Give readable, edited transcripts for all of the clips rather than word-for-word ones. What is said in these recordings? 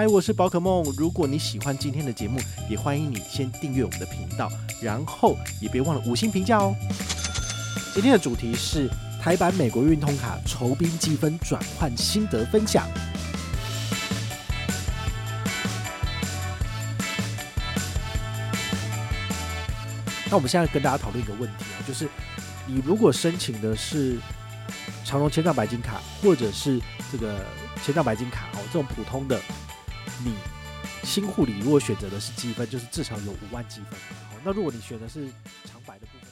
嗨，我是宝可梦。如果你喜欢今天的节目，也欢迎你先订阅我们的频道，然后也别忘了5星评价哦。今天的主题是台版美国运通卡酬宾积分转换心得分享。那我们现在跟大家讨论一个问题啊，就是你如果申请的是长荣签帳白金卡，或者是这个签帳白金卡哦，这种普通的，你新户里如果选择的是积分，就是至少有5万积分。那如果你选的是长白的部分，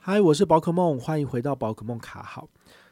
嗨，我是宝可梦，欢迎回到宝可梦卡好。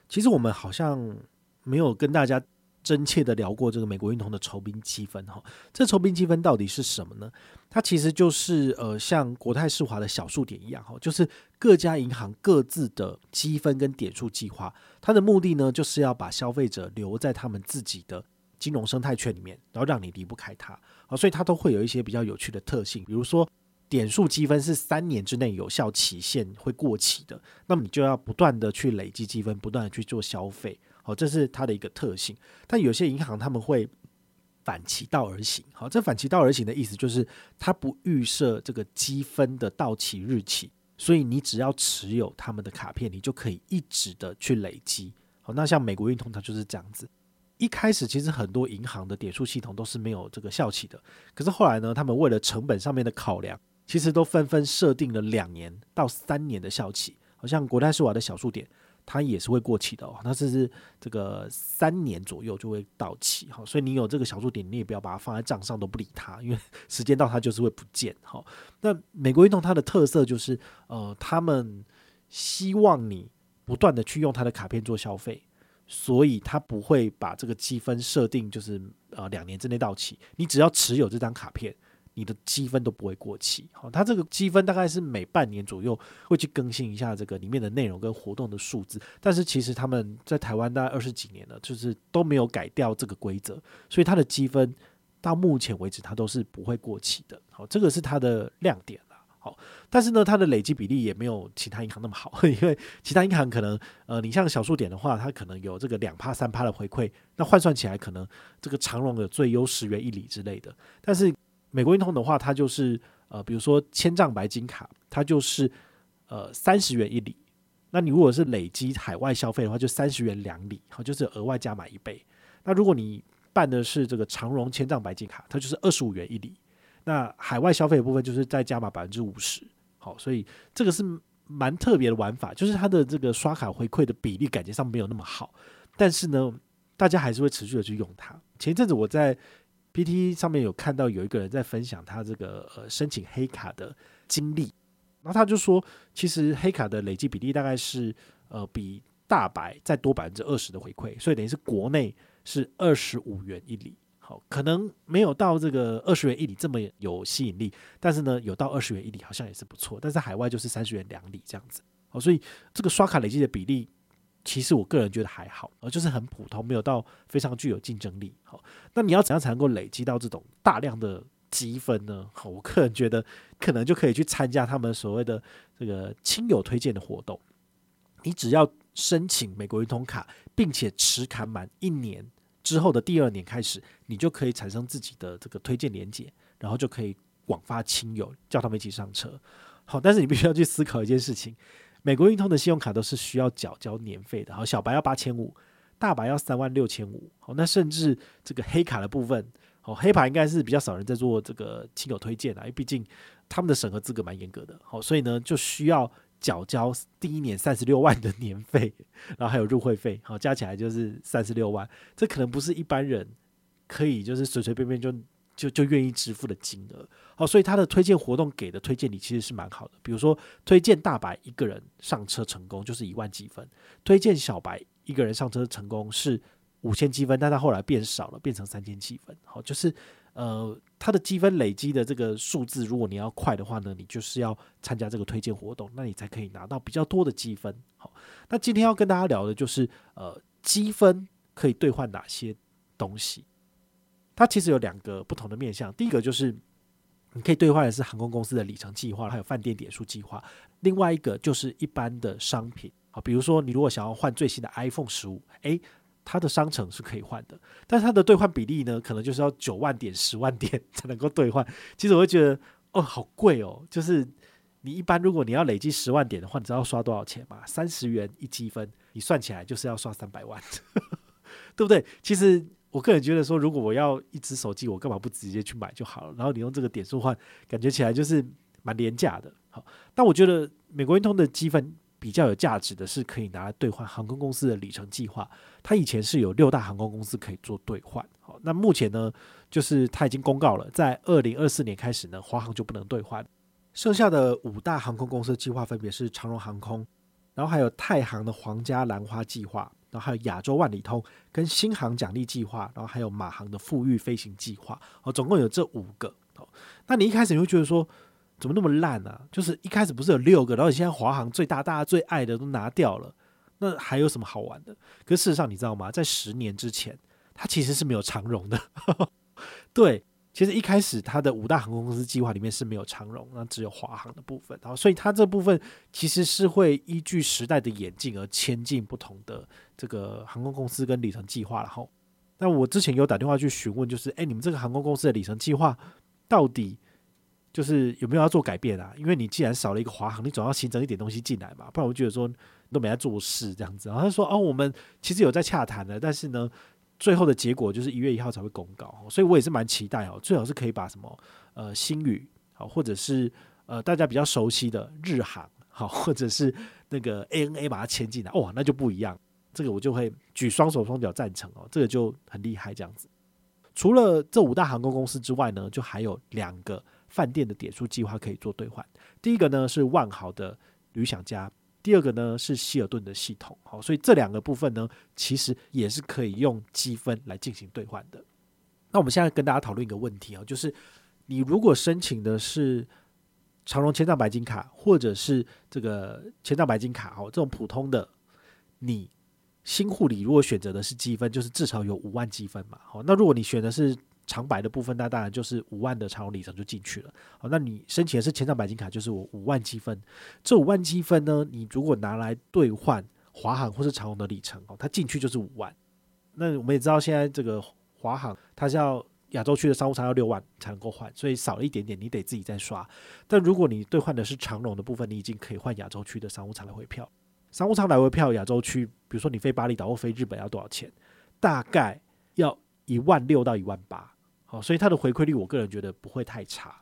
其实我们好像没有跟大家真切的聊过这个美国运通的酬宾积分哈，这酬宾积分到底是什么呢？它其实就是像国泰世华的小数点一样哈，就是各家银行各自的积分跟点数计划，它的目的呢就是要把消费者留在他们自己的金融生态圈里面，然后让你离不开它，所以它都会有一些比较有趣的特性，比如说点数积分是3年之内有效期限会过期的，那么你就要不断的去累积积分，不断的去做消费，这是它的一个特性。但有些银行他们会反其道而行，这反其道而行的意思就是它不预设这个积分的到期日期，所以你只要持有他们的卡片，你就可以一直的去累积。那像美国运通它就是这样子，一开始其实很多银行的点数系统都是没有这个效期的，可是后来呢，他们为了成本上面的考量，其实都纷纷设定了2年到3年的效期。好像国泰世华的小数点它也是会过期的哦，它是这个3年左右就会到期，所以你有这个小数点你也不要把它放在账上都不理它，因为时间到它就是会不见。那美国运通它的特色就是他们希望你不断的去用它的卡片做消费，所以它不会把这个积分设定就是2年之内到期，你只要持有这张卡片，你的积分都不会过期。它这个积分大概是每半年左右会去更新一下这个里面的内容跟活动的数字，但是其实他们在台湾大概20几年了，就是都没有改掉这个规则，所以它的积分到目前为止它都是不会过期的。好，这个是它的亮点啦。好，但是呢，它的累积比例也没有其他银行那么好，因为其他银行可能你像小数点的话，它可能有这个2%、3% 的回馈，那换算起来可能这个长荣有最优10元1厘之类的，但是美国运通的话，它就是比如说签帳白金卡，它就是30元1厘。那你如果是累积海外消费的话，就30元2厘，就是额外加买1倍。那如果你办的是这个长荣签帳白金卡，它就是25元1厘。那海外消费的部分就是再加码50%。好，所以这个是蛮特别的玩法，就是它的这个刷卡回馈的比例感觉上没有那么好，但是呢，大家还是会持续的去用它。前一阵子我在PT 上面有看到有一个人在分享他这个申请黑卡的经历，然后他就说其实黑卡的累积比例大概是比大白再多20%的回馈，所以等于是国内是25元1厘。好，可能没有到这个20元1厘这么有吸引力，但是呢有到20元1厘好像也是不错，但是海外就是30元2厘这样子。好，所以这个刷卡累积的比例其实我个人觉得还好，就是很普通，没有到非常具有竞争力。好，那你要怎样才能够累积到这种大量的积分呢？好，我个人觉得可能就可以去参加他们所谓的这个亲友推荐的活动，你只要申请美国运通卡并且持卡满1年之后的第2年开始，你就可以产生自己的这个推荐连结，然后就可以广发亲友，叫他们一起上车。好，但是你必须要去思考一件事情，美国运通的信用卡都是需要交年费的，小白要8500，大白要36500。那甚至这个黑卡的部分，黑卡应该是比较少人在做这个亲友推荐，因为毕竟他们的审核资格蛮严格的，所以呢就需要交第1年36万的年费，然后还有入会费，加起来就是36万。这可能不是一般人可以就是随随便便就愿意支付的金额。好，所以他的推荐活动给的推荐礼其实是蛮好的，比如说推荐大白一个人上车成功就是1万积分，推荐小白一个人上车成功是5000积分，但他后来变少了，变成3000积分。好，就是他的积分累积的这个数字，如果你要快的话呢，你就是要参加这个推荐活动，那你才可以拿到比较多的积分。好，那今天要跟大家聊的就是积分可以兑换哪些东西。它其实有2个不同的面向，第一个就是你可以兑换的是航空公司的里程计划，还有饭店点数计划；另外一个就是一般的商品，比如说你如果想要换最新的iPhone 15，它的商城是可以换的，但是它的兑换比例呢可能就是要9万点10万点才能够兑换。其实我会觉得哦好贵哦，就是你一般如果你要累积10万点的话，你知道要刷多少钱吗？30元一积分，你算起来就是要刷300万对不对？其实我个人觉得说，如果我要一只手机，我干嘛不直接去买就好了，然后你用这个点数换，感觉起来就是蛮廉价的。好，但我觉得美国运通的积分比较有价值的是可以拿来兑换航空公司的里程计划，它以前是有6大航空公司可以做兑换。好，那目前呢就是它已经公告了，在2024年开始呢，华航就不能兑换，剩下的5大航空公司计划分别是长荣航空，然后还有泰航的皇家兰花计划，然后还有亚洲万里通跟新航奖励计划，然后还有马航的富裕飞行计划。好，总共有这5个。好，那你一开始你会觉得说怎么那么烂啊，就是一开始不是有6个，然后你现在华航最大家最爱的都拿掉了，那还有什么好玩的？可是事实上你知道吗，在10年之前它其实是没有长荣的对，其实一开始它的5大航空公司计划里面是没有长荣，那只有华航的部分，然后所以它这部分其实是会依据时代的演进而迁进不同的这个航空公司跟里程计划。然后那我之前有打电话去询问，就是你们这个航空公司的里程计划到底就是有没有要做改变啊？因为你既然少了一个华航，你总要新增一点东西进来嘛，不然我觉得说你都没在做事这样子。然后他说我们其实有在洽谈的，但是呢最后的结果就是1月1号才会公告，所以我也是蛮期待最好是可以把什么星宇或者是大家比较熟悉的日航或者是那个 ANA 把它签进来，哇，那就不一样，这个我就会举双手双脚赞成这个就很厉害这样子。除了这5大航空公司之外呢，就还有2个饭店的点数计划可以做兑换。第一个呢是万豪的旅享家，第2个呢是希尔顿的系统。好，所以这2个部分呢其实也是可以用积分来进行兑换的。那我们现在跟大家讨论一个问题，就是你如果申请的是长荣1000张白金卡或者是这个1000张白金卡这种普通的，你新户里如果选择的是积分，就是至少有5万积分嘛。好，那如果你选的是长白的部分，那当然就是5万的长荣里程就进去了。好，那你申请的是1000张白金卡，就是我5万积分。这5万积分呢，你如果拿来兑换华航或是长荣的里程，它进去就是5万。那我们也知道现在这个华航它是要亚洲区的商务舱要6万才能够换，所以少了一点点，你得自己再刷。但如果你兑换的是长荣的部分，你已经可以换亚洲区的商务舱来回票。商务舱来回票亚洲区，比如说你飞巴厘岛或飞日本要多少钱？大概要16000到18000。所以它的回馈率我个人觉得不会太差。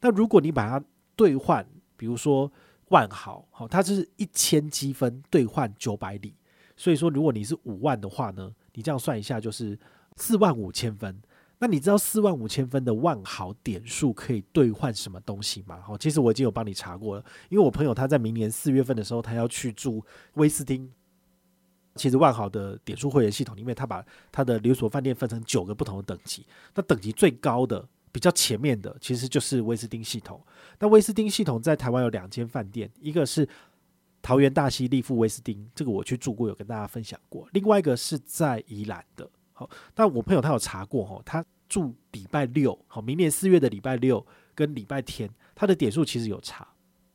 那如果你把它兑换比如说万豪，它是1000积分兑换900里，所以说如果你是5万的话呢，你这样算一下就是45000分。那你知道45000分的万豪点数可以兑换什么东西吗？其实我已经有帮你查过了，因为我朋友他在明年4月份的时候他要去住威斯汀，其实万豪的点数会员系统里面，他把他的连锁饭店分成9个不同的等级。那等级最高的比较前面的其实就是威斯汀系统。那威斯汀系统在台湾有2间饭店，一个是桃园大溪丽富威斯汀，这个我去住过有跟大家分享过，另外一个是在宜兰的。好，但我朋友他有查过，他住礼拜6，明年4月的礼拜6跟礼拜天，他的点数其实有差。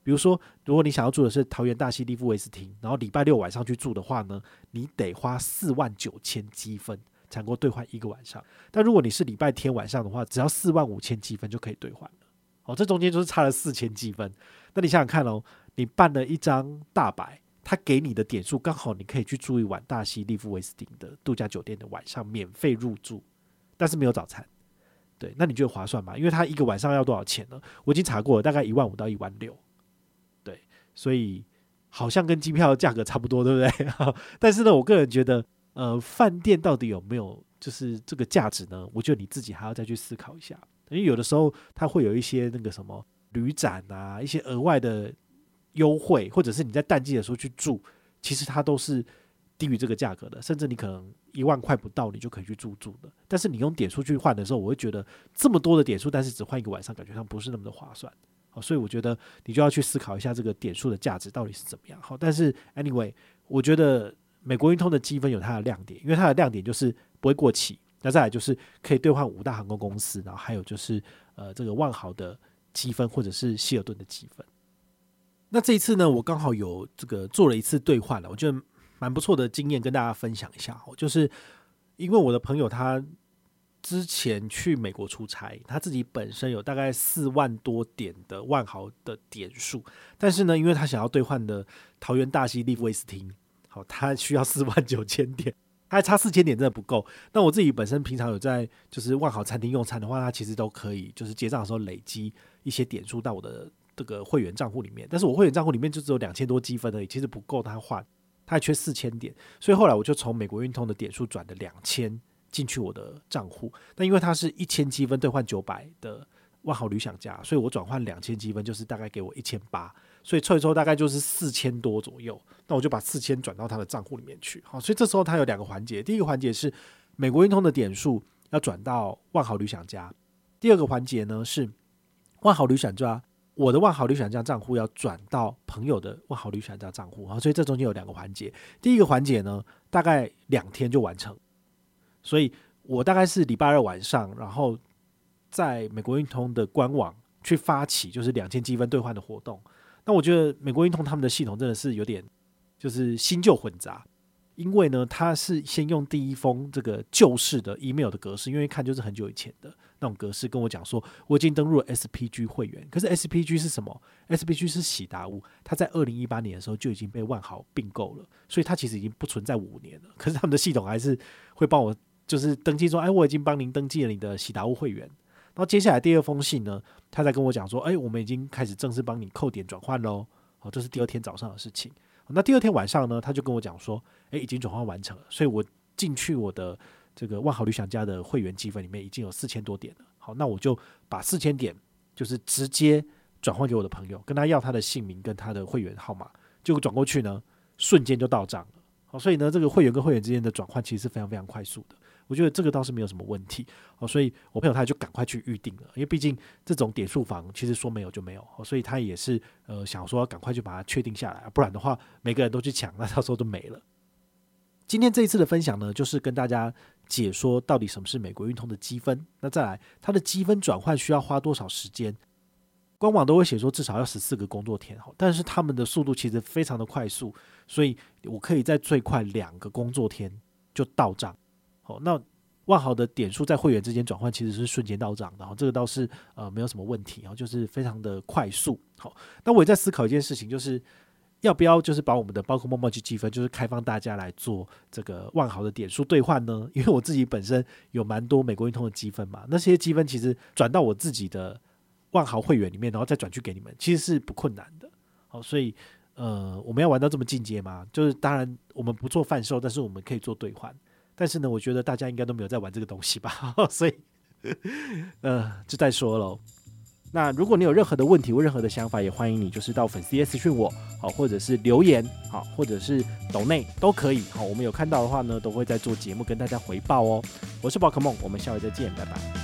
比如说如果你想要住的是桃园大溪丽富威斯汀，然后礼拜6晚上去住的话呢，你得花49000积分才能够兑换一个晚上。但如果你是礼拜天晚上的话，只要45000积分就可以兑换了。这中间就是差了4000积分。那你想想看你办了一张大白，他给你的点数刚好你可以去住一晚大溪丽富威斯汀的度假酒店的晚上，免费入住，但是没有早餐。对，那你觉得划算吗？因为他一个晚上要多少钱呢？我已经查过了，大概15000到16000。所以好像跟机票的价格差不多，对不对？但是呢，我个人觉得饭店到底有没有就是这个价值呢？我觉得你自己还要再去思考一下，因为有的时候它会有一些那个什么旅展啊，一些额外的优惠，或者是你在淡季的时候去住，其实它都是低于这个价格的，甚至你可能1万块不到你就可以去住的。但是你用点数去换的时候，我会觉得这么多的点数，但是只换一个晚上，感觉上不是那么的划算。所以我觉得你就要去思考一下这个点数的价值到底是怎么样。但是 anyway， 我觉得美国运通的积分有它的亮点，因为它的亮点就是不会过期，那再来就是可以兑换5大航空公司，然后还有就是这个万豪的积分或者是希尔顿的积分。那这一次呢，我刚好有这个做了一次兑换了，我觉得蛮不错的经验跟大家分享一下，就是因为我的朋友他之前去美国出差，他自己本身有大概4万多点的万豪的点数，但是呢因为他想要兑换的桃园大溪利夫威斯汀，好，他需要49000点，他还差4000点真的不够。那我自己本身平常有在就是万豪餐厅用餐的话，他其实都可以就是结账的时候累积一些点数到我的这个会员账户里面，但是我会员账户里面就只有2000多积分而已，其实不够他换，他还缺4000点，所以后来我就从美国运通的点数转了2000进去我的账户。那因为它是1000积分兑换900的万豪旅享家，所以我转换2000积分就是大概给我1800，所以凑一凑大概就是4000多左右。那我就把4000转到他的账户里面去。好，所以这时候它有两个环节，第一个环节是美国运通的点数要转到万豪旅享家，第二个环节呢是万豪旅享家，我的万豪旅享家账户要转到朋友的万豪旅享家账户。好，所以这中间有两个环节，第一个环节呢大概2天就完成，所以我大概是礼拜2晚上，然后在美国运通的官网去发起就是2000积分兑换的活动。那我觉得美国运通他们的系统真的是有点就是新旧混杂，因为呢他是先用第一封这个旧式的 email 的格式，因为看就是很久以前的那种格式跟我讲说我已经登入了 SPG 会员，可是 SPG 是什么？ SPG 是喜达屋，他在2018年的时候就已经被万豪并购了，所以他其实已经不存在5年了，可是他们的系统还是会帮我就是登记说，哎，我已经帮您登记了你的喜达屋会员。然后接下来第二封信呢，他在跟我讲说，哎，我们已经开始正式帮你扣点转换咯。好，这是第2天早上的事情。那第2天晚上呢，他就跟我讲说，哎，已经转换完成了，所以我进去我的这个万豪旅享家的会员积分里面已经有4000多点了。好，那我就把4000点就是直接转换给我的朋友，跟他要他的姓名跟他的会员号码，结果转过去呢，瞬间就到账了。好，所以呢，这个会员跟会员之间的转换其实是非常非常快速的。我觉得这个倒是没有什么问题，所以我朋友他就赶快去预定了，因为毕竟这种点数房其实说没有就没有，所以他也是想说赶快去把它确定下来，不然的话每个人都去抢，那到时候都没了。今天这一次的分享呢，就是跟大家解说到底什么是美国运通的积分，那再来它的积分转换需要花多少时间，官网都会写说至少要14个工作天，但是他们的速度其实非常的快速，所以我可以在最快2个工作天就到账。那万豪的点数在会员之间转换其实是瞬间到账的，这个倒是没有什么问题，就是非常的快速。好，那我也在思考一件事情，就是要不要就是把我们的宝可梦积分就是开放大家来做这个万豪的点数兑换呢？因为我自己本身有蛮多美国运通的积分嘛，那些积分其实转到我自己的万豪会员里面，然后再转去给你们，其实是不困难的。好，所以我们要玩到这么进阶吗？就是当然我们不做贩售，但是我们可以做兑换。但是呢我觉得大家应该都没有在玩这个东西吧，所以就再说了。那如果你有任何的问题或任何的想法，也欢迎你就是到粉丝页私讯我，好，或者是留言，好，或者是抖内都可以，好，我们有看到的话呢都会在做节目跟大家回报哦。我是宝可梦，我们下回再见，拜拜。